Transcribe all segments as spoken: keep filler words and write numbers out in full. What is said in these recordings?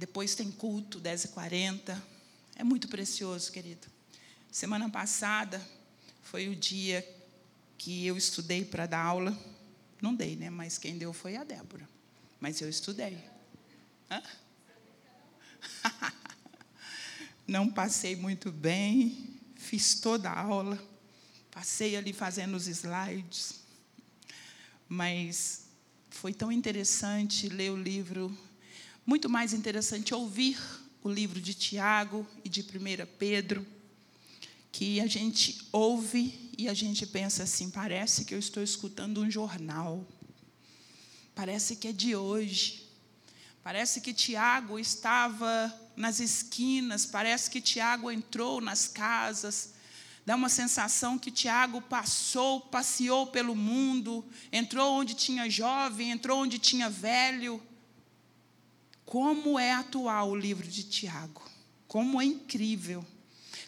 Depois tem culto, dez e quarenta. É muito precioso, querido. Semana passada foi o dia que eu estudei para dar aula. Não dei, né? Mas quem deu foi a Débora. Mas eu estudei. Hã? Não passei muito bem. Fiz toda a aula. Passei ali fazendo os slides. Mas foi tão interessante ler o livro. Muito mais interessante ouvir o livro de Tiago e de primeiro Pedro, que a gente ouve e a gente pensa assim, parece que eu estou escutando um jornal, parece que é de hoje, parece que Tiago estava nas esquinas, parece que Tiago entrou nas casas, dá uma sensação que Tiago passou, passeou pelo mundo, entrou onde tinha jovem, entrou onde tinha velho. Como é atual o livro de Tiago, como é incrível.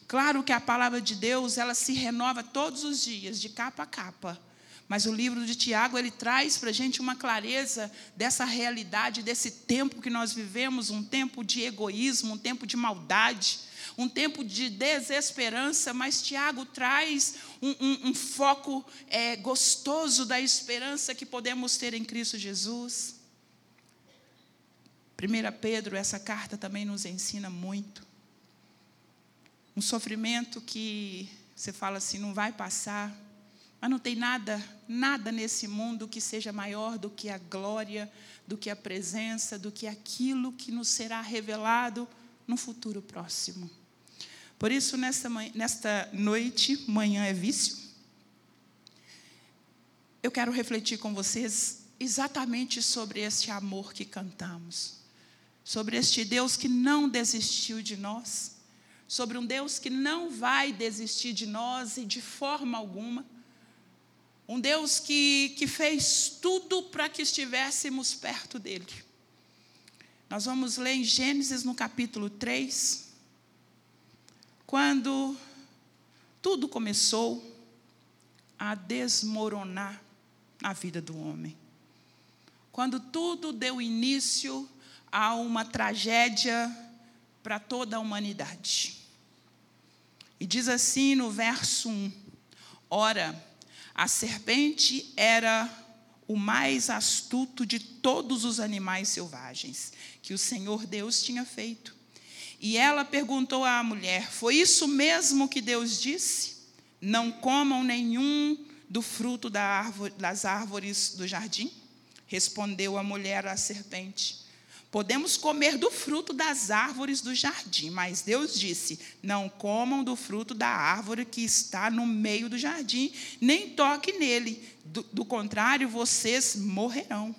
Claro que a palavra de Deus, ela se renova todos os dias, de capa a capa, mas o livro de Tiago, ele traz para a gente uma clareza dessa realidade, desse tempo que nós vivemos, um tempo de egoísmo, um tempo de maldade, um tempo de desesperança, mas Tiago traz um, um, um foco é, gostoso da esperança que podemos ter em Cristo Jesus. primeiro Pedro, essa carta também nos ensina muito. Um sofrimento que você fala assim, não vai passar, mas não tem nada, nada nesse mundo que seja maior do que a glória, do que a presença, do que aquilo que nos será revelado no futuro próximo. Por isso, nesta, nesta noite, manhã é vício, eu quero refletir com vocês exatamente sobre este amor que cantamos. Sobre este Deus que não desistiu de nós, sobre um Deus que não vai desistir de nós e de forma alguma, um Deus que, que fez tudo para que estivéssemos perto dele. Nós vamos ler em Gênesis no capítulo três, quando tudo começou a desmoronar na vida do homem. Quando tudo deu início há uma tragédia para toda a humanidade. E diz assim no verso um, ora, a serpente era o mais astuto de todos os animais selvagens que o Senhor Deus tinha feito. E ela perguntou à mulher, foi isso mesmo que Deus disse? Não comam nenhum do fruto da árvore, das árvores do jardim? Respondeu a mulher à serpente, podemos comer do fruto das árvores do jardim, mas Deus disse, não comam do fruto da árvore que está no meio do jardim, nem toque nele, do, do contrário vocês morrerão.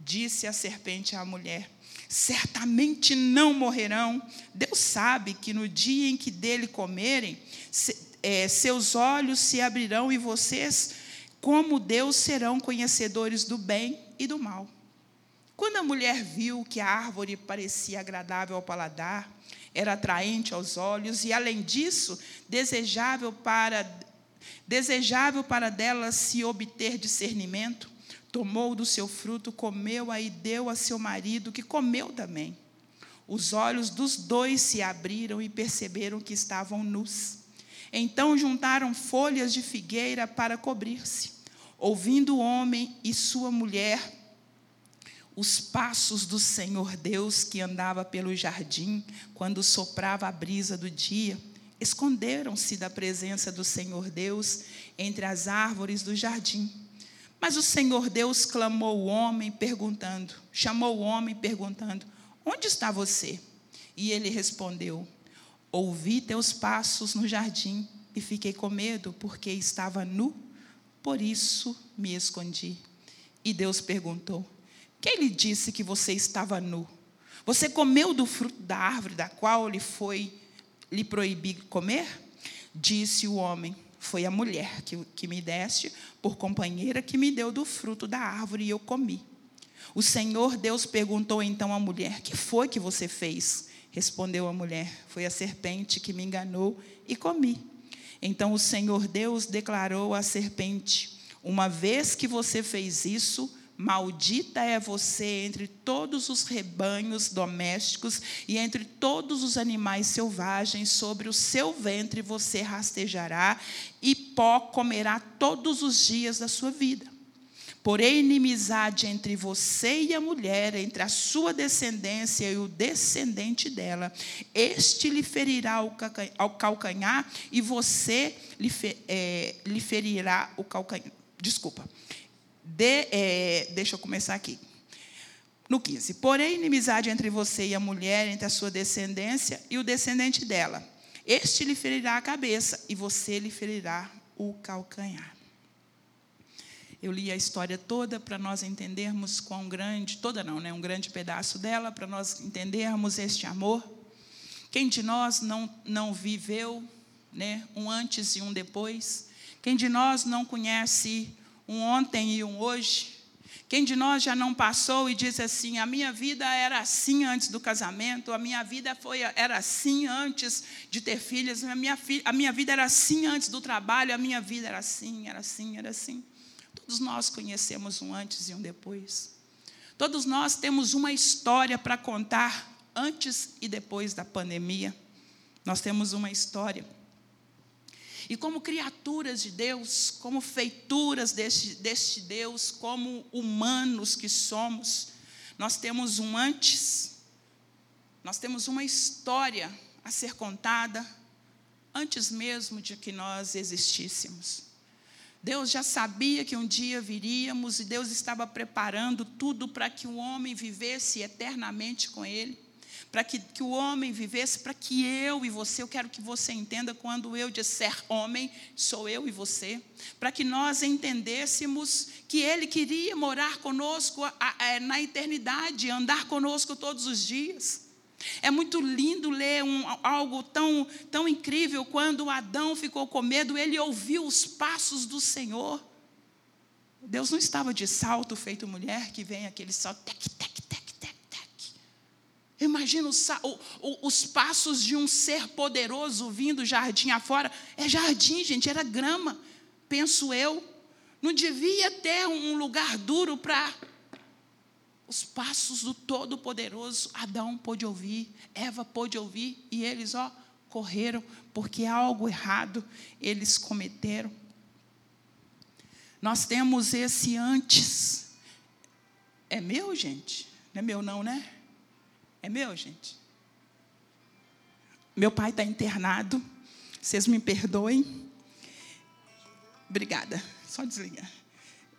Disse a serpente à mulher, certamente não morrerão, Deus sabe que no dia em que dele comerem, se, é, seus olhos se abrirão e vocês, como Deus, serão conhecedores do bem e do mal. Quando a mulher viu que a árvore parecia agradável ao paladar, era atraente aos olhos e, além disso, desejável para, desejável para dela se obter discernimento, tomou do seu fruto, comeu-a e deu a seu marido, que comeu também. Os olhos dos dois se abriram e perceberam que estavam nus. Então juntaram folhas de figueira para cobrir-se. Ouvindo o homem e sua mulher os passos do Senhor Deus que andava pelo jardim, quando soprava a brisa do dia, esconderam-se da presença do Senhor Deus entre as árvores do jardim. Mas o Senhor Deus clamou o homem perguntando, chamou o homem perguntando, onde está você? E ele respondeu, ouvi teus passos no jardim e fiquei com medo, porque estava nu, por isso me escondi. E Deus perguntou, quem lhe disse que você estava nu? Você comeu do fruto da árvore da qual lhe foi, lhe proibi comer? Disse o homem, foi a mulher que, que me deste por companheira que me deu do fruto da árvore e eu comi. O Senhor Deus perguntou então à mulher, que foi que você fez? Respondeu a mulher, foi a serpente que me enganou e comi. Então o Senhor Deus declarou à serpente, uma vez que você fez isso, Maldita é você entre todos os rebanhos domésticos e entre todos os animais selvagens, sobre o seu ventre você rastejará e pó comerá todos os dias da sua vida. Porém, inimizade entre você e a mulher, entre a sua descendência e o descendente dela. Este lhe ferirá o calcanhar e você lhe, fer, é, lhe ferirá o calcanhar. Desculpa. De, é, deixa eu começar aqui. No quinze. Porém, inimizade entre você e a mulher, entre a sua descendência e o descendente dela. Este lhe ferirá a cabeça e você lhe ferirá o calcanhar. Eu li a história toda para nós entendermos quão grande, toda não, né? Um grande pedaço dela, para nós entendermos este amor. Quem de nós não, não viveu, né, um antes e um depois? Quem de nós não conhece um ontem e um hoje? Quem de nós já não passou e diz assim, a minha vida era assim antes do casamento, a minha vida foi, era assim antes de ter filhas, a minha, a minha vida era assim antes do trabalho, a minha vida era assim, era assim, era assim. Todos nós conhecemos um antes e um depois. Todos nós temos uma história para contar antes e depois da pandemia. Nós temos uma história. E como criaturas de Deus, como feituras deste, deste Deus, como humanos que somos, nós temos um antes, nós temos uma história a ser contada antes mesmo de que nós existíssemos. Deus já sabia que um dia viríamos e Deus estava preparando tudo para que o homem vivesse eternamente com Ele, para que, que o homem vivesse, para que eu e você, eu quero que você entenda, quando eu disser homem, sou eu e você, para que nós entendêssemos que Ele queria morar conosco a, a, na eternidade, andar conosco todos os dias. É muito lindo ler um, algo tão, tão incrível. Quando Adão ficou com medo, ele ouviu os passos do Senhor. Deus não estava de salto feito mulher, que vem aquele salto, tec, tec, tec, tec, tec. Imagina o, o, os passos de um ser poderoso vindo jardim afora. É jardim, gente, era grama, penso eu. Não devia ter um lugar duro para... Os passos do Todo-Poderoso, Adão pôde ouvir, Eva pôde ouvir, e eles, ó, correram, porque algo errado eles cometeram. Nós temos esse antes. É meu, gente? Não é meu não, né? É meu, gente? Meu pai está internado, vocês me perdoem. Obrigada, só desligar.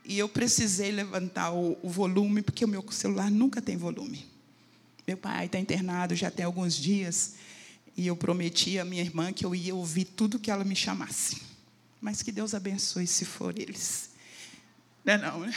E eu precisei levantar o, o volume, porque o meu celular nunca tem volume. Meu pai está internado já tem alguns dias, e eu prometi à minha irmã que eu ia ouvir tudo que ela me chamasse. Mas que Deus abençoe se for eles. Não é não, né?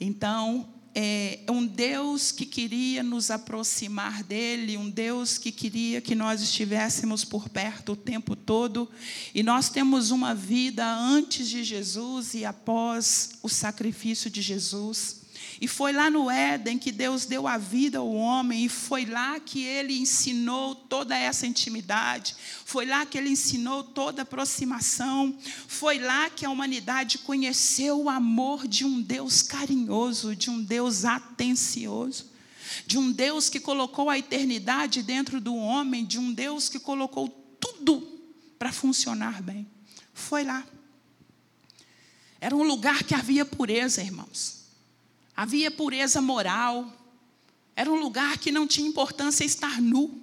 Então, é um Deus que queria nos aproximar dele, um Deus que queria que nós estivéssemos por perto o tempo todo. E nós temos uma vida antes de Jesus e após o sacrifício de Jesus. E foi lá no Éden que Deus deu a vida ao homem, e foi lá que Ele ensinou toda essa intimidade, foi lá que Ele ensinou toda a aproximação, foi lá que a humanidade conheceu o amor de um Deus carinhoso, de um Deus atencioso, de um Deus que colocou a eternidade dentro do homem, de um Deus que colocou tudo para funcionar bem. Foi lá. Era um lugar que havia pureza, irmãos. Havia pureza moral. Era um lugar que não tinha importância estar nu.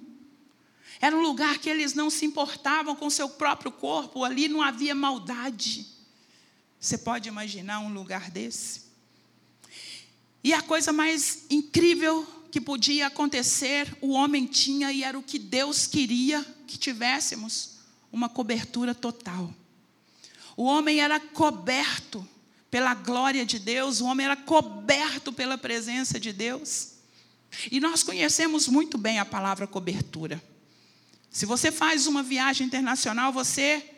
Era um lugar que eles não se importavam com seu próprio corpo. Ali não havia maldade. Você pode imaginar um lugar desse? E a coisa mais incrível que podia acontecer, o homem tinha, e era o que Deus queria que tivéssemos, uma cobertura total. O homem era coberto pela glória de Deus, o homem era coberto pela presença de Deus. E nós conhecemos muito bem a palavra cobertura. Se você faz uma viagem internacional, você,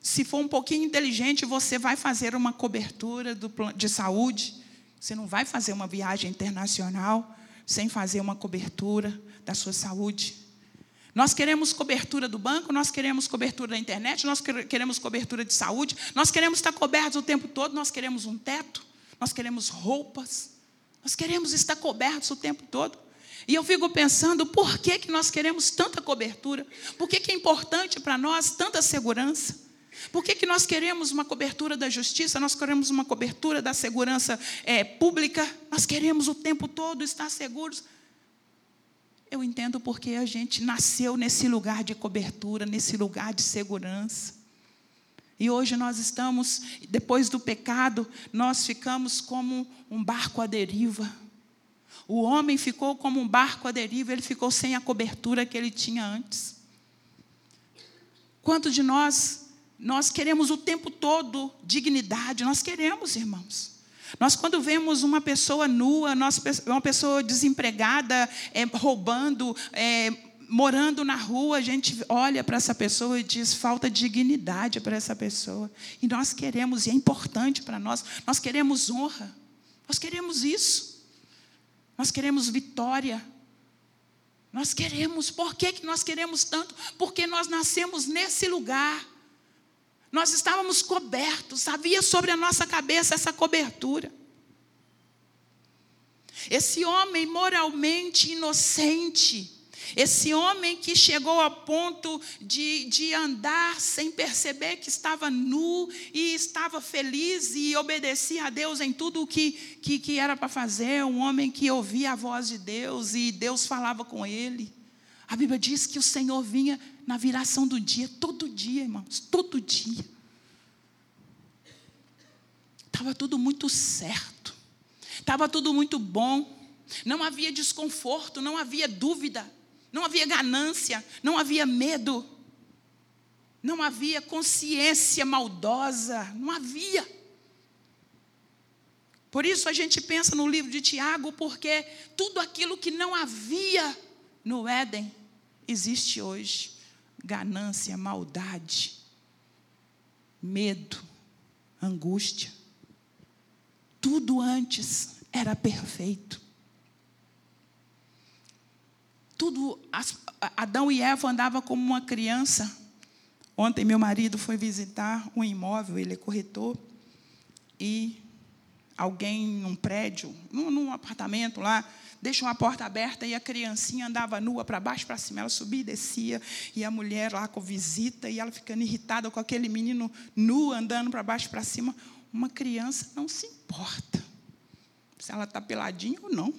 se for um pouquinho inteligente, você vai fazer uma cobertura do plano de saúde. Você não vai fazer uma viagem internacional sem fazer uma cobertura da sua saúde. Nós queremos cobertura do banco, nós queremos cobertura da internet, nós queremos cobertura de saúde, nós queremos estar cobertos o tempo todo, nós queremos um teto, nós queremos roupas, nós queremos estar cobertos o tempo todo. E eu fico pensando, por que que nós queremos tanta cobertura? Por que que é importante para nós tanta segurança? Por que que nós queremos uma cobertura da justiça? Nós queremos uma cobertura da segurança é, pública? Nós queremos o tempo todo estar seguros? Eu entendo porque a gente nasceu nesse lugar de cobertura, nesse lugar de segurança. E hoje nós estamos, depois do pecado, nós ficamos como um barco à deriva. O homem ficou como um barco à deriva, ele ficou sem a cobertura que ele tinha antes. Quanto de nós... Nós queremos o tempo todo dignidade, nós queremos, irmãos. Nós, quando vemos uma pessoa nua, nós, uma pessoa desempregada, é, roubando, é, morando na rua, a gente olha para essa pessoa e diz, falta dignidade para essa pessoa. E nós queremos, e é importante para nós, nós queremos honra, nós queremos isso, nós queremos vitória. Nós queremos, por que que nós queremos tanto? Porque nós nascemos nesse lugar. Nós estávamos cobertos, havia sobre a nossa cabeça essa cobertura. Esse homem moralmente inocente, esse homem que chegou ao ponto de, de andar sem perceber que estava nu e estava feliz e obedecia a Deus em tudo o que, que, que era para fazer, um homem que ouvia a voz de Deus e Deus falava com ele. A Bíblia diz que o Senhor vinha na viração do dia, todo dia, irmãos, todo dia. Estava tudo muito certo, estava tudo muito bom, não havia desconforto, não havia dúvida, não havia ganância, não havia medo, não havia consciência maldosa, não havia. Por isso a gente pensa no livro de Tiago, porque tudo aquilo que não havia no Éden existe hoje: ganância, maldade, medo, angústia. Tudo antes era perfeito. Tudo, Adão e Eva andavam como uma criança. Ontem meu marido foi visitar um imóvel, ele é corretor, e alguém num prédio, num, num apartamento lá, deixou a porta aberta e a criancinha andava nua para baixo, para cima, ela subia e descia, e a mulher lá com visita, e ela ficando irritada com aquele menino nu, andando para baixo, para cima. Uma criança não se importa se ela está peladinha ou não.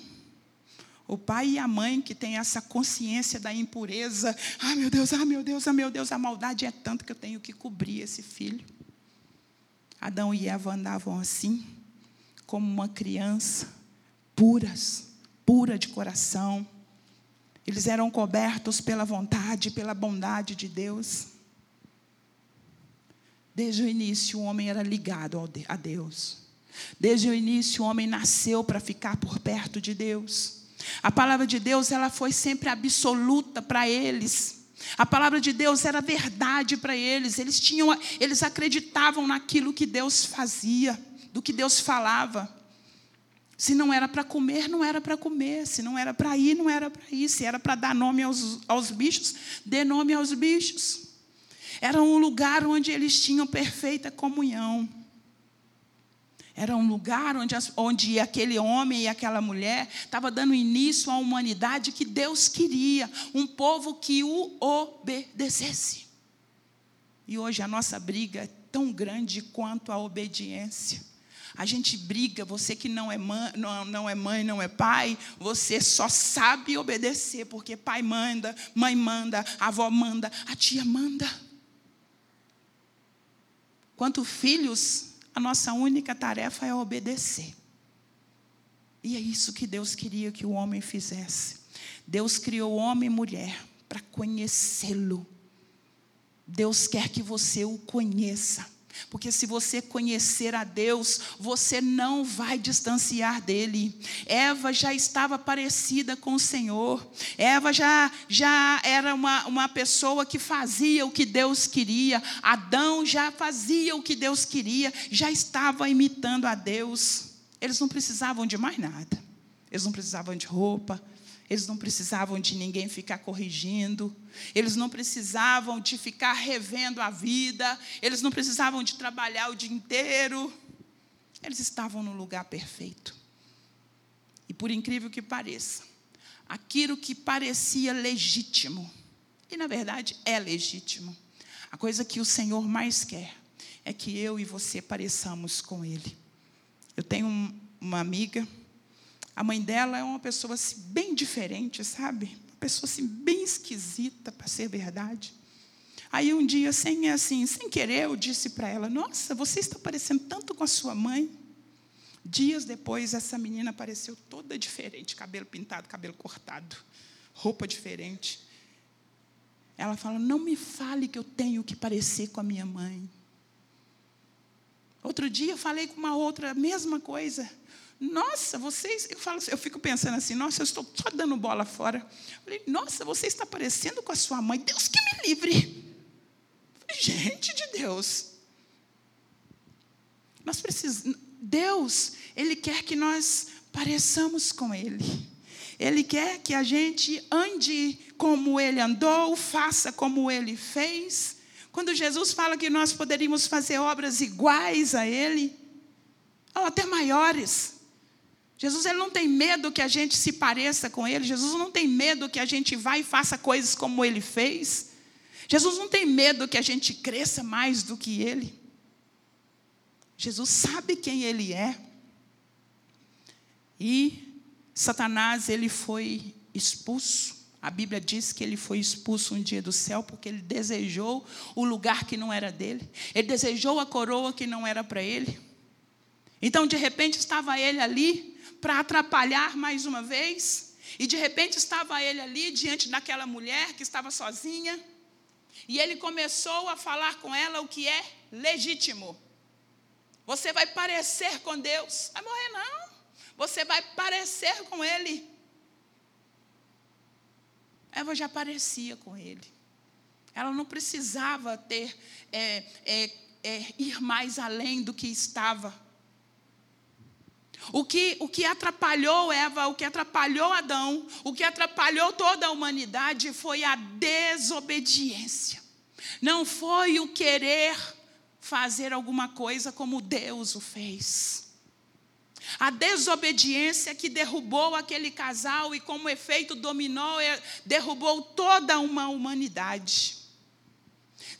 O pai e a mãe que tem essa consciência da impureza, ai meu Deus, ai meu Deus, ai meu Deus, a maldade é tanto que eu tenho que cobrir esse filho. Adão e Eva andavam assim, como uma criança, puras, pura de coração. Eles eram cobertos pela vontade, pela bondade de Deus. Desde o início, o homem era ligado ao de- a Deus. Desde o início, o homem nasceu para ficar por perto de Deus. A palavra de Deus, ela foi sempre absoluta para eles. A palavra de Deus era verdade para eles. Eles tinham, eles acreditavam naquilo que Deus fazia, do que Deus falava. Se não era para comer, não era para comer. Se não era para ir, não era para ir. Se era para dar nome aos, aos bichos, dê nome aos bichos. Era um lugar onde eles tinham perfeita comunhão. Era um lugar onde, onde aquele homem e aquela mulher estavam dando início à humanidade que Deus queria, um povo que o obedecesse. E hoje a nossa briga é tão grande quanto a obediência. A gente briga, você que não é, mãe, não, não é mãe, não é pai, você só sabe obedecer, porque pai manda, mãe manda, avó manda, a tia manda. Quanto filhos, a nossa única tarefa é obedecer. E é isso que Deus queria que o homem fizesse. Deus criou homem e mulher para conhecê-lo. Deus quer que você o conheça. Porque se você conhecer a Deus, você não vai distanciar dele. Eva já estava parecida com o Senhor. Eva já, já era uma, uma pessoa que fazia o que Deus queria. Adão já fazia o que Deus queria. Já estava imitando a Deus. Eles não precisavam de mais nada. Eles não precisavam de roupa. Eles não precisavam de ninguém ficar corrigindo. Eles não precisavam de ficar revendo a vida. Eles não precisavam de trabalhar o dia inteiro. Eles estavam no lugar perfeito. E por incrível que pareça, aquilo que parecia legítimo, e na verdade é legítimo, a coisa que o Senhor mais quer é que eu e você pareçamos com Ele. Eu tenho um, uma amiga, a mãe dela é uma pessoa assim, bem diferente, sabe? Uma pessoa assim, bem esquisita, para ser verdade. Aí um dia, sem, assim, sem querer, eu disse para ela, nossa, você está parecendo tanto com a sua mãe. Dias depois, essa menina apareceu toda diferente, cabelo pintado, cabelo cortado, roupa diferente. Ela fala, não me fale que eu tenho que parecer com a minha mãe. Outro dia, eu falei com uma outra, a mesma coisa. Nossa, vocês... Eu, falo, eu fico pensando assim, nossa, eu estou só dando bola fora. Eu falei, nossa, você está parecendo com a sua mãe. Deus que me livre. Eu falei, gente de Deus. Nós precisamos... Deus, Ele quer que nós pareçamos com Ele. Ele quer que a gente ande como Ele andou, faça como Ele fez. Quando Jesus fala que nós poderíamos fazer obras iguais a Ele, ou até maiores. Jesus, Ele não tem medo que a gente se pareça com Ele. Jesus não tem medo que a gente vá e faça coisas como Ele fez. Jesus não tem medo que a gente cresça mais do que Ele. Jesus sabe quem Ele é. E Satanás, ele foi expulso. A Bíblia diz que ele foi expulso um dia do céu porque ele desejou o lugar que não era dele. Ele desejou a coroa que não era para ele. Então, de repente, estava ele ali para atrapalhar mais uma vez. E, de repente, estava ele ali diante daquela mulher que estava sozinha. E ele começou a falar com ela o que é legítimo. Você vai parecer com Deus. Vai morrer, não. Você vai parecer com Ele. Eva já parecia com Ele. Ela não precisava ter, é, é, é, ir mais além do que estava. O que, o que atrapalhou Eva, o que atrapalhou Adão, o que atrapalhou toda a humanidade foi a desobediência. Não foi o querer fazer alguma coisa como Deus o fez. A desobediência que derrubou aquele casal e, como efeito dominó, derrubou toda uma humanidade.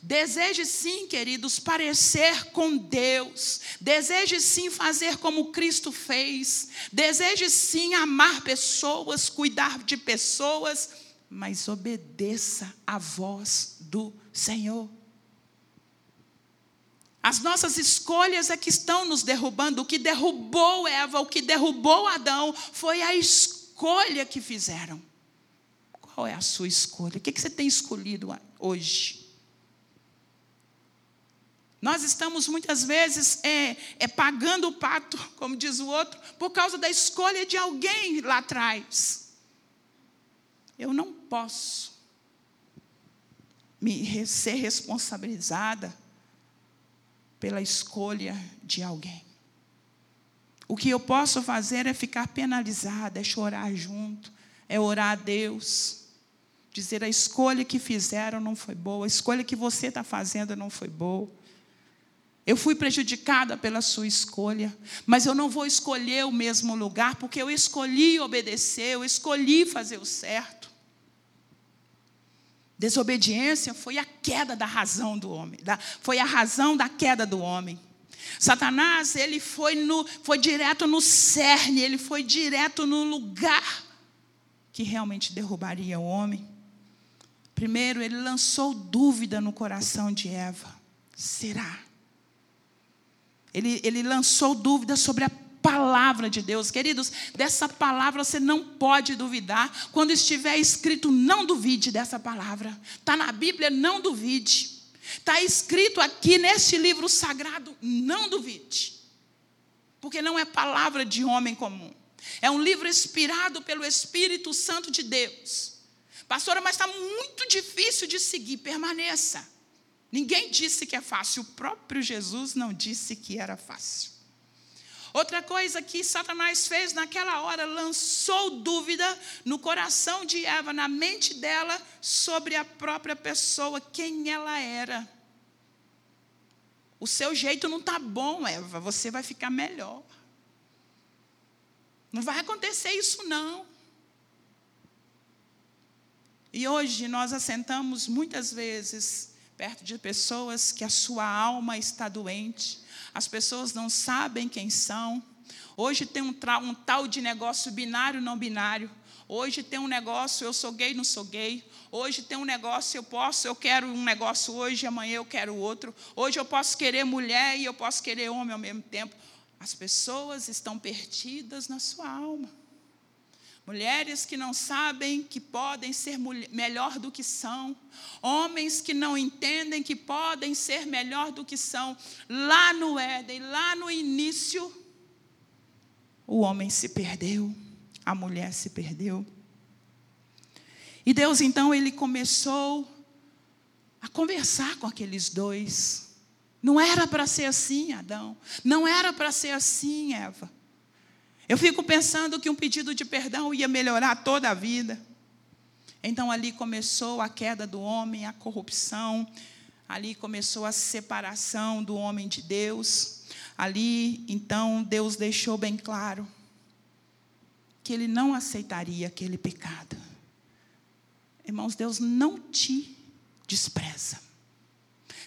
Deseje sim, queridos, parecer com Deus. Deseje sim fazer como Cristo fez. Deseje sim amar pessoas, cuidar de pessoas, mas obedeça à voz do Senhor. As nossas escolhas é que estão nos derrubando. O que derrubou Eva, o que derrubou Adão, foi a escolha que fizeram. Qual é a sua escolha? O que você tem escolhido hoje? Nós estamos muitas vezes é, é, pagando o pato, como diz o outro, por causa da escolha de alguém lá atrás. Eu não posso me ser responsabilizada pela escolha de alguém. O que eu posso fazer é ficar penalizada, é chorar junto, é orar a Deus, dizer a escolha que fizeram não foi boa, a escolha que você está fazendo não foi boa. Eu fui prejudicada pela sua escolha, mas eu não vou escolher o mesmo lugar, porque eu escolhi obedecer, eu escolhi fazer o certo. Desobediência foi a queda da razão do homem, da, foi a razão da queda do homem. Satanás, ele foi, no, foi direto no cerne, ele foi direto no lugar que realmente derrubaria o homem. Primeiro, ele lançou dúvida no coração de Eva. Será? Ele, ele lançou dúvida sobre a palavra de Deus. Queridos, dessa palavra você não pode duvidar. Quando estiver escrito, não duvide dessa palavra. Está na Bíblia, não duvide. Está escrito aqui neste livro sagrado, não duvide. Porque não é palavra de homem comum. É um livro inspirado pelo Espírito Santo de Deus. Pastora, mas está muito difícil de seguir. Permaneça. Ninguém disse que é fácil. O próprio Jesus não disse que era fácil. Outra coisa que Satanás fez naquela hora, lançou dúvida no coração de Eva, na mente dela, sobre a própria pessoa, quem ela era. O seu jeito não está bom, Eva, você vai ficar melhor. Não vai acontecer isso, não. E hoje nós assentamos muitas vezes perto de pessoas que a sua alma está doente, as pessoas não sabem quem são. Hoje tem um, tra- um tal de negócio binário, não binário. Hoje tem um negócio, eu sou gay, não sou gay. Hoje tem um negócio, eu posso, eu quero um negócio hoje, amanhã eu quero outro. Hoje eu posso querer mulher e eu posso querer homem ao mesmo tempo. As pessoas estão perdidas na sua alma. Mulheres que não sabem que podem ser mulher, melhor do que são. Homens que não entendem que podem ser melhor do que são. Lá no Éden, lá no início, o homem se perdeu. A mulher se perdeu. E Deus, então, ele começou a conversar com aqueles dois. Não era para ser assim, Adão. Não era para ser assim, Eva. Eu fico pensando que um pedido de perdão ia melhorar toda a vida. Então, ali começou a queda do homem, a corrupção. Ali começou a separação do homem de Deus. Ali, então, Deus deixou bem claro que ele não aceitaria aquele pecado. Irmãos, Deus não te despreza.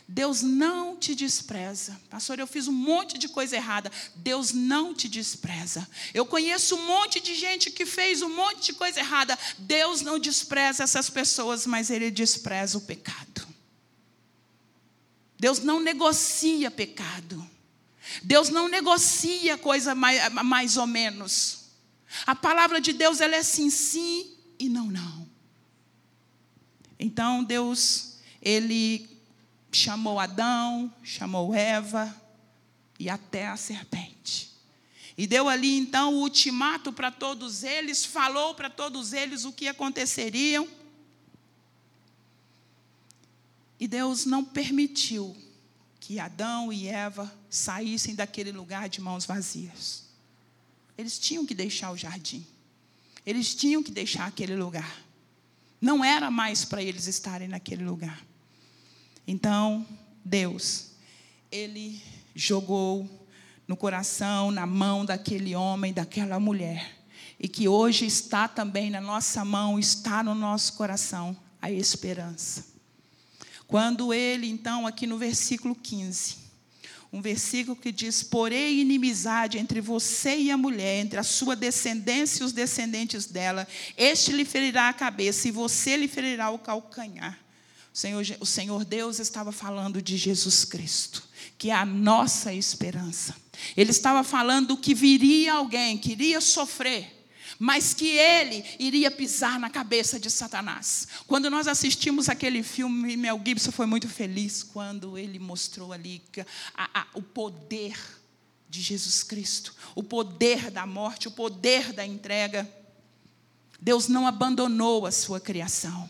Deus não te despreza. Pastor, eu fiz um monte de coisa errada. Deus não te despreza. Eu conheço um monte de gente que fez um monte de coisa errada. Deus não despreza essas pessoas, mas ele despreza o pecado. Deus não negocia pecado. Deus não negocia coisa mais, mais ou menos. A palavra de Deus, ela é sim, sim e não, não. Então, Deus, ele chamou Adão, chamou Eva e até a serpente. E deu ali, então, o ultimato para todos eles, falou para todos eles o que aconteceriam. E Deus não permitiu que Adão e Eva saíssem daquele lugar de mãos vazias. Eles tinham que deixar o jardim. Eles tinham que deixar aquele lugar. Não era mais para eles estarem naquele lugar. Então, Deus, ele jogou no coração, na mão daquele homem, daquela mulher. E que hoje está também na nossa mão, está no nosso coração, a esperança. Quando ele, então, aqui no versículo quinze, um versículo que diz: porém inimizade entre você e a mulher, entre a sua descendência e os descendentes dela, este lhe ferirá a cabeça e você lhe ferirá o calcanhar. O Senhor, o Senhor Deus estava falando de Jesus Cristo, que é a nossa esperança. Ele estava falando que viria alguém que iria sofrer, mas que ele iria pisar na cabeça de Satanás. Quando nós assistimos aquele filme, Mel Gibson foi muito feliz quando ele mostrou ali a, a, o poder de Jesus Cristo, o poder da morte, o poder da entrega. Deus não abandonou a sua criação.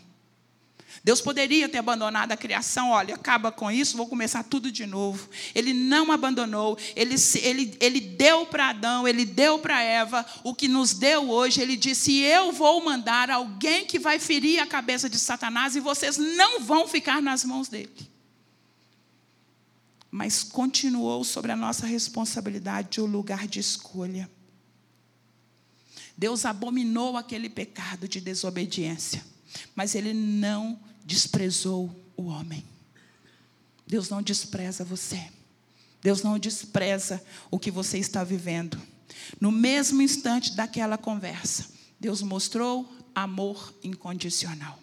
Deus poderia ter abandonado a criação, olha, acaba com isso, vou começar tudo de novo. Ele não abandonou, ele, ele, ele deu para Adão, ele deu para Eva o que nos deu hoje. Ele disse: eu vou mandar alguém que vai ferir a cabeça de Satanás e vocês não vão ficar nas mãos dele. Mas continuou sobre a nossa responsabilidade o lugar de escolha. Deus abominou aquele pecado de desobediência, mas ele não desprezou o homem. Deus não despreza você. Deus não despreza o que você está vivendo. No mesmo instante daquela conversa, Deus mostrou amor incondicional.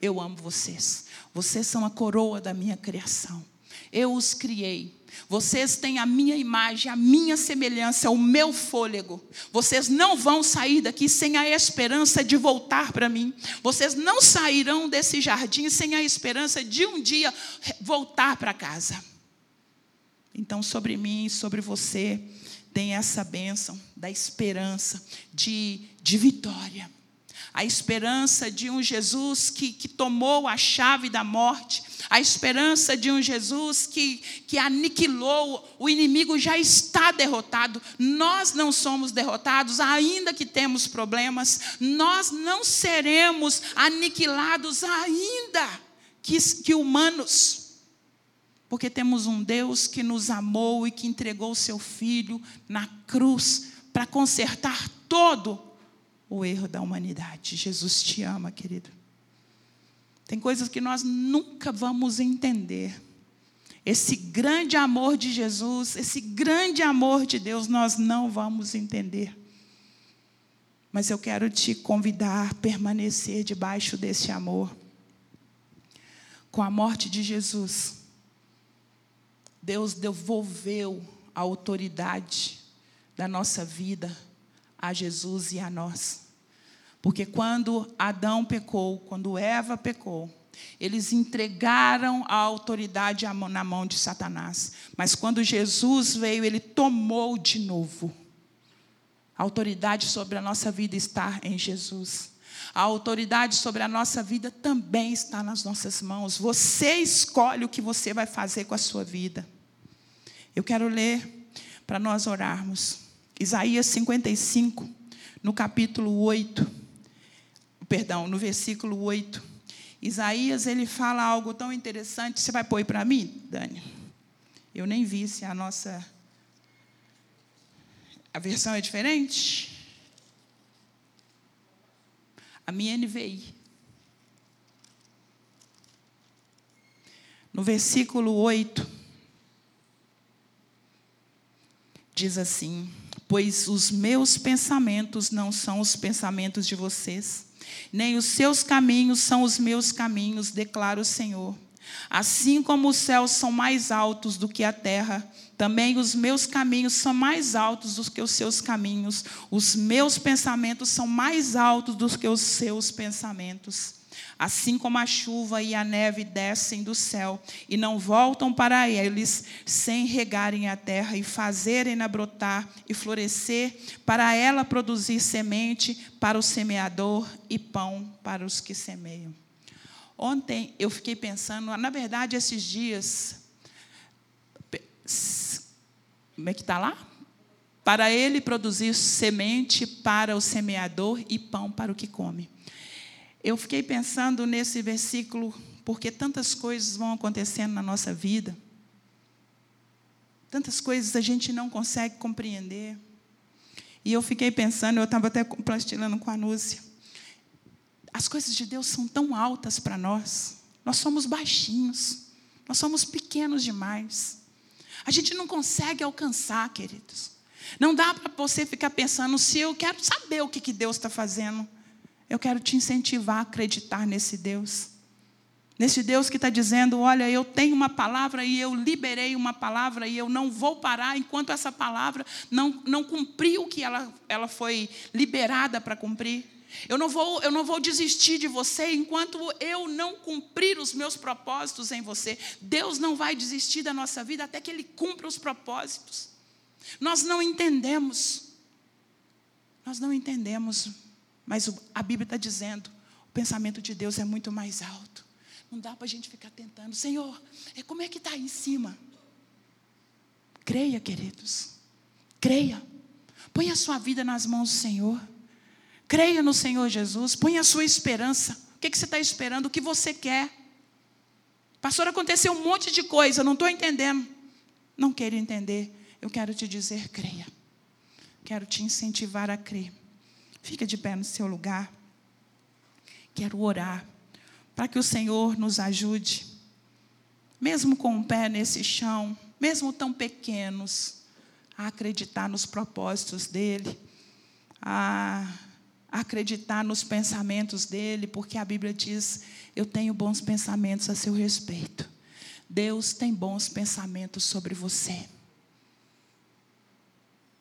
Eu amo vocês. Vocês são a coroa da minha criação. Eu os criei. Vocês têm a minha imagem, a minha semelhança, o meu fôlego. Vocês não vão sair daqui sem a esperança de voltar para mim. Vocês não sairão desse jardim sem a esperança de um dia voltar para casa. Então, sobre mim, sobre você, tem essa bênção da esperança de, de vitória. A esperança de um Jesus que, que tomou a chave da morte. A esperança de um Jesus que, que aniquilou. O inimigo já está derrotado. Nós não somos derrotados, ainda que temos problemas. Nós não seremos aniquilados, ainda que, que humanos. porque temos um Deus que nos amou e que entregou o seu Filho na cruz para consertar todo o erro da humanidade. Jesus te ama, querido. Tem coisas que nós nunca vamos entender. Esse grande amor de Jesus, esse grande amor de Deus, nós não vamos entender. Mas eu quero te convidar a permanecer debaixo desse amor. Com a morte de Jesus, Deus devolveu a autoridade da nossa vida a Jesus e a nós. Porque quando Adão pecou, quando Eva pecou, eles entregaram a autoridade na mão de Satanás. Mas quando Jesus veio, ele tomou de novo. A autoridade sobre a nossa vida está em Jesus. A autoridade sobre a nossa vida também está nas nossas mãos. Você escolhe o que você vai fazer com a sua vida. Eu quero ler para nós orarmos. Isaías cinquenta e cinco, no capítulo oito. Perdão, no versículo oito. Isaías, ele fala algo tão interessante. Você vai pôr aí para mim, Dani? Eu nem vi se a nossa... A versão é diferente? A minha N V I. No versículo oito, diz assim: pois os meus pensamentos não são os pensamentos de vocês, nem os seus caminhos são os meus caminhos, declara o Senhor. Assim como os céus são mais altos do que a terra, também os meus caminhos são mais altos do que os seus caminhos. Os meus pensamentos são mais altos do que os seus pensamentos. Assim como a chuva e a neve descem do céu e não voltam para eles sem regarem a terra e fazerem-na brotar e florescer, para ela produzir semente para o semeador e pão para os que semeiam. Ontem eu fiquei pensando, na verdade, esses dias, como é que está lá? Para ele produzir semente para o semeador e pão para o que come. Eu fiquei pensando nesse versículo, porque tantas coisas vão acontecendo na nossa vida, tantas coisas a gente não consegue compreender. E eu fiquei pensando, eu estava até compartilhando com a Núcia, as coisas de Deus são tão altas para nós. Nós somos baixinhos. Nós somos pequenos demais. A gente não consegue alcançar, queridos. Não dá para você ficar pensando, se eu quero saber o que, que Deus está fazendo. Eu quero te incentivar a acreditar nesse Deus. Nesse Deus que está dizendo, olha, eu tenho uma palavra e eu liberei uma palavra e eu não vou parar enquanto essa palavra não, não cumprir o que ela, ela foi liberada para cumprir. Eu não vou, eu não vou desistir de você enquanto eu não cumprir os meus propósitos em você. Deus não vai desistir da nossa vida até que Ele cumpra os propósitos. Nós não entendemos. Nós não entendemos. Mas a Bíblia está dizendo, o pensamento de Deus é muito mais alto. Não dá para a gente ficar tentando. Senhor, como é que está aí em cima? Creia, queridos. Creia. Põe a sua vida nas mãos do Senhor. Creia no Senhor Jesus, ponha a sua esperança. O que você está esperando? O que você quer? Pastor, aconteceu um monte de coisa, eu não estou entendendo. Não quero entender. Eu quero te dizer, creia. Quero te incentivar a crer. Fica de pé no seu lugar. Quero orar para que o Senhor nos ajude. Mesmo com o pé nesse chão, mesmo tão pequenos, a acreditar nos propósitos dEle. A... acreditar nos pensamentos dele, porque a Bíblia diz, eu tenho bons pensamentos a seu respeito. Deus tem bons pensamentos sobre você.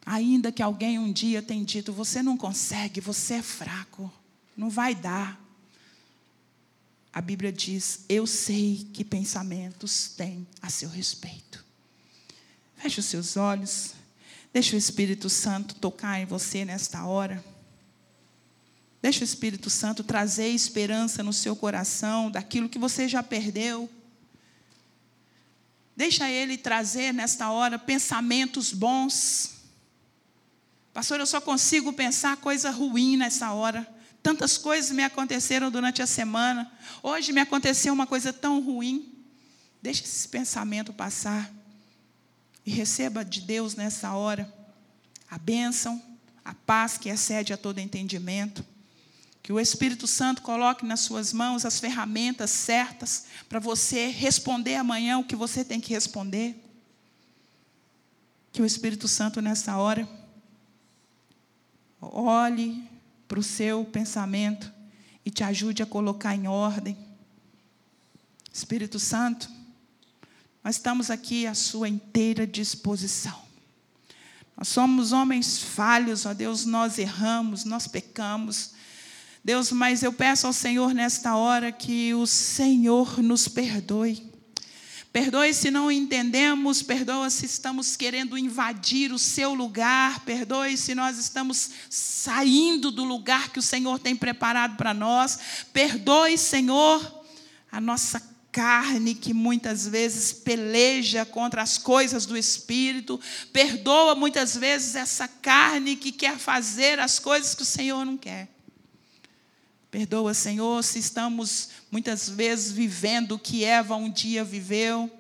Ainda que alguém um dia tenha dito, você não consegue, você é fraco, não vai dar. A Bíblia diz, eu sei que pensamentos tem a seu respeito. Feche os seus olhos, deixa o Espírito Santo tocar em você nesta hora. Deixa o Espírito Santo trazer esperança no seu coração, daquilo que você já perdeu. Deixa Ele trazer, nesta hora, pensamentos bons. Pastor, eu só consigo pensar coisa ruim nessa hora. Tantas coisas me aconteceram durante a semana. Hoje me aconteceu uma coisa tão ruim. Deixe esse pensamento passar e receba de Deus nessa hora a bênção, a paz que excede a todo entendimento. Que o Espírito Santo coloque nas suas mãos as ferramentas certas para você responder amanhã o que você tem que responder. Que o Espírito Santo, nessa hora, olhe para o seu pensamento e te ajude a colocar em ordem. Espírito Santo, nós estamos aqui à sua inteira disposição. Nós somos homens falhos, ó Deus, nós erramos, nós pecamos. Deus, mas eu peço ao Senhor nesta hora que o Senhor nos perdoe. Perdoe se não entendemos, perdoa se estamos querendo invadir o seu lugar, perdoe se nós estamos saindo do lugar que o Senhor tem preparado para nós. Perdoe, Senhor, a nossa carne que muitas vezes peleja contra as coisas do Espírito. Perdoa muitas vezes essa carne que quer fazer as coisas que o Senhor não quer. Perdoa, Senhor, se estamos muitas vezes vivendo o que Eva um dia viveu.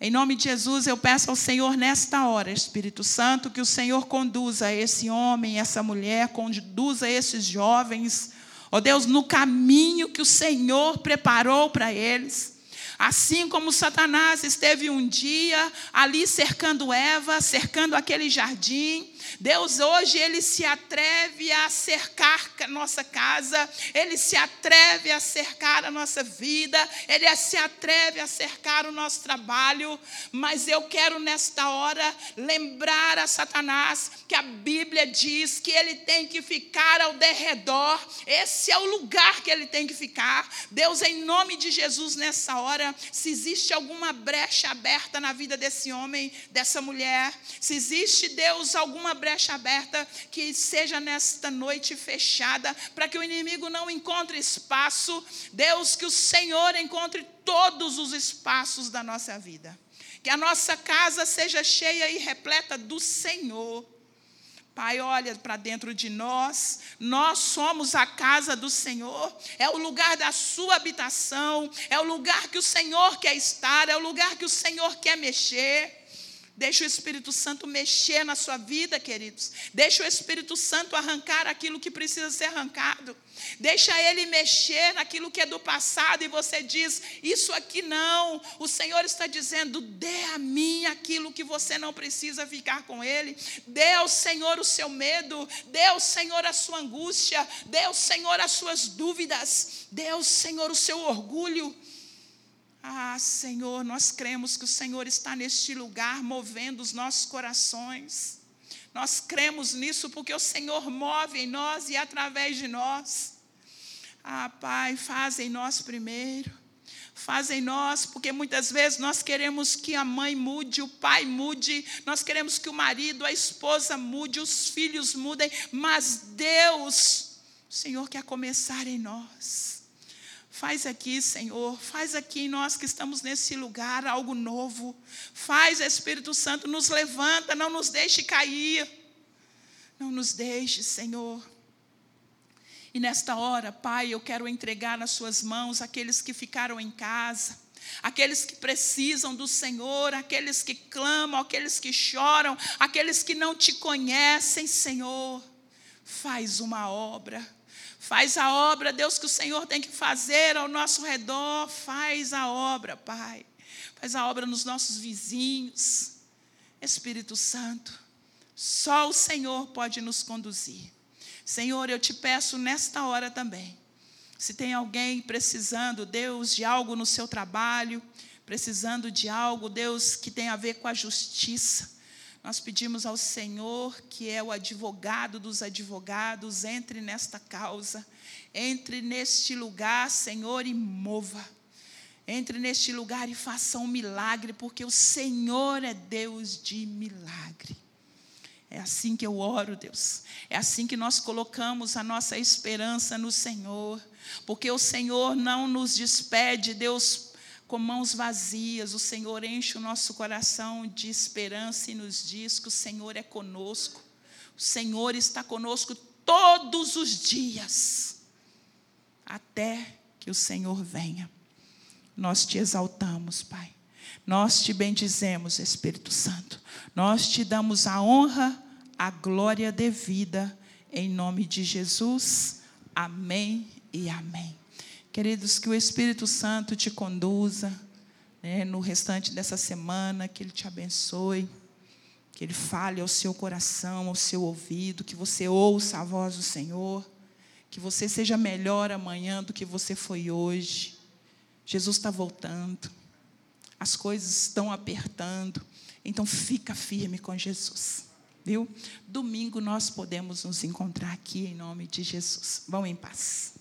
Em nome de Jesus, eu peço ao Senhor nesta hora, Espírito Santo, que o Senhor conduza esse homem, essa mulher, conduza esses jovens, ó Deus, no caminho que o Senhor preparou para eles. Assim como Satanás esteve um dia ali cercando Eva, cercando aquele jardim, Deus hoje ele se atreve a cercar a nossa casa, ele se atreve a cercar a nossa vida, ele se atreve a cercar o nosso trabalho, mas eu quero nesta hora lembrar a Satanás que a Bíblia diz que ele tem que ficar ao derredor, esse é o lugar que ele tem que ficar. Deus, em nome de Jesus, nessa hora, se existe alguma brecha aberta na vida desse homem, dessa mulher, se existe, Deus, alguma brecha aberta, que seja nesta noite fechada, para que o inimigo não encontre espaço, Deus, que o Senhor encontre todos os espaços da nossa vida, que a nossa casa seja cheia e repleta do Senhor. Pai, olha para dentro de nós, nós somos a casa do Senhor, é o lugar da sua habitação, é o lugar que o Senhor quer estar, é o lugar que o Senhor quer mexer. Deixa o Espírito Santo mexer na sua vida, queridos. Deixa o Espírito Santo arrancar aquilo que precisa ser arrancado. Deixa ele mexer naquilo que é do passado e você diz, isso aqui não. O Senhor está dizendo, dê a mim aquilo que você não precisa ficar com ele. Dê ao Senhor o seu medo. Dê ao Senhor a sua angústia. Dê ao Senhor as suas dúvidas. Dê ao Senhor o seu orgulho. Ah, Senhor, nós cremos que o Senhor está neste lugar, movendo os nossos corações. Nós cremos nisso porque o Senhor move em nós e através de nós. Ah, Pai, faz em nós primeiro. Faz em nós, porque muitas vezes nós queremos que a mãe mude, o pai mude, nós queremos que o marido, a esposa mude, os filhos mudem, mas Deus, o Senhor quer começar em nós. Faz aqui, Senhor, faz aqui em nós que estamos nesse lugar algo novo. Faz, Espírito Santo, nos levanta, não nos deixe cair. Não nos deixe, Senhor. E nesta hora, Pai, eu quero entregar nas suas mãos aqueles que ficaram em casa, aqueles que precisam do Senhor, aqueles que clamam, aqueles que choram, aqueles que não te conhecem, Senhor. Faz uma obra. Faz a obra, Deus, que o Senhor tem que fazer ao nosso redor. Faz a obra, Pai. Faz a obra nos nossos vizinhos. Espírito Santo, só o Senhor pode nos conduzir. Senhor, eu te peço nesta hora também, se tem alguém precisando, Deus, de algo no seu trabalho, precisando de algo, Deus, que tem a ver com a justiça, nós pedimos ao Senhor, que é o advogado dos advogados, entre nesta causa, entre neste lugar, Senhor, e mova. Entre neste lugar e faça um milagre, porque o Senhor é Deus de milagre. É assim que eu oro, Deus. É assim que nós colocamos a nossa esperança no Senhor, porque o Senhor não nos despede, Deus, com mãos vazias. O Senhor enche o nosso coração de esperança e nos diz que o Senhor é conosco, o Senhor está conosco todos os dias, até que o Senhor venha. Nós te exaltamos, Pai, Nós te bendizemos, Espírito Santo. Nós te damos a honra, a glória devida. Em nome de Jesus, amém e amém. Queridos, que o Espírito Santo te conduza, né, no restante dessa semana, que Ele te abençoe, que Ele fale ao seu coração, ao seu ouvido, que você ouça a voz do Senhor, que você seja melhor amanhã do que você foi hoje. Jesus está voltando, as coisas estão apertando, então fica firme com Jesus, viu? Domingo nós podemos nos encontrar aqui em nome de Jesus. Vão em paz.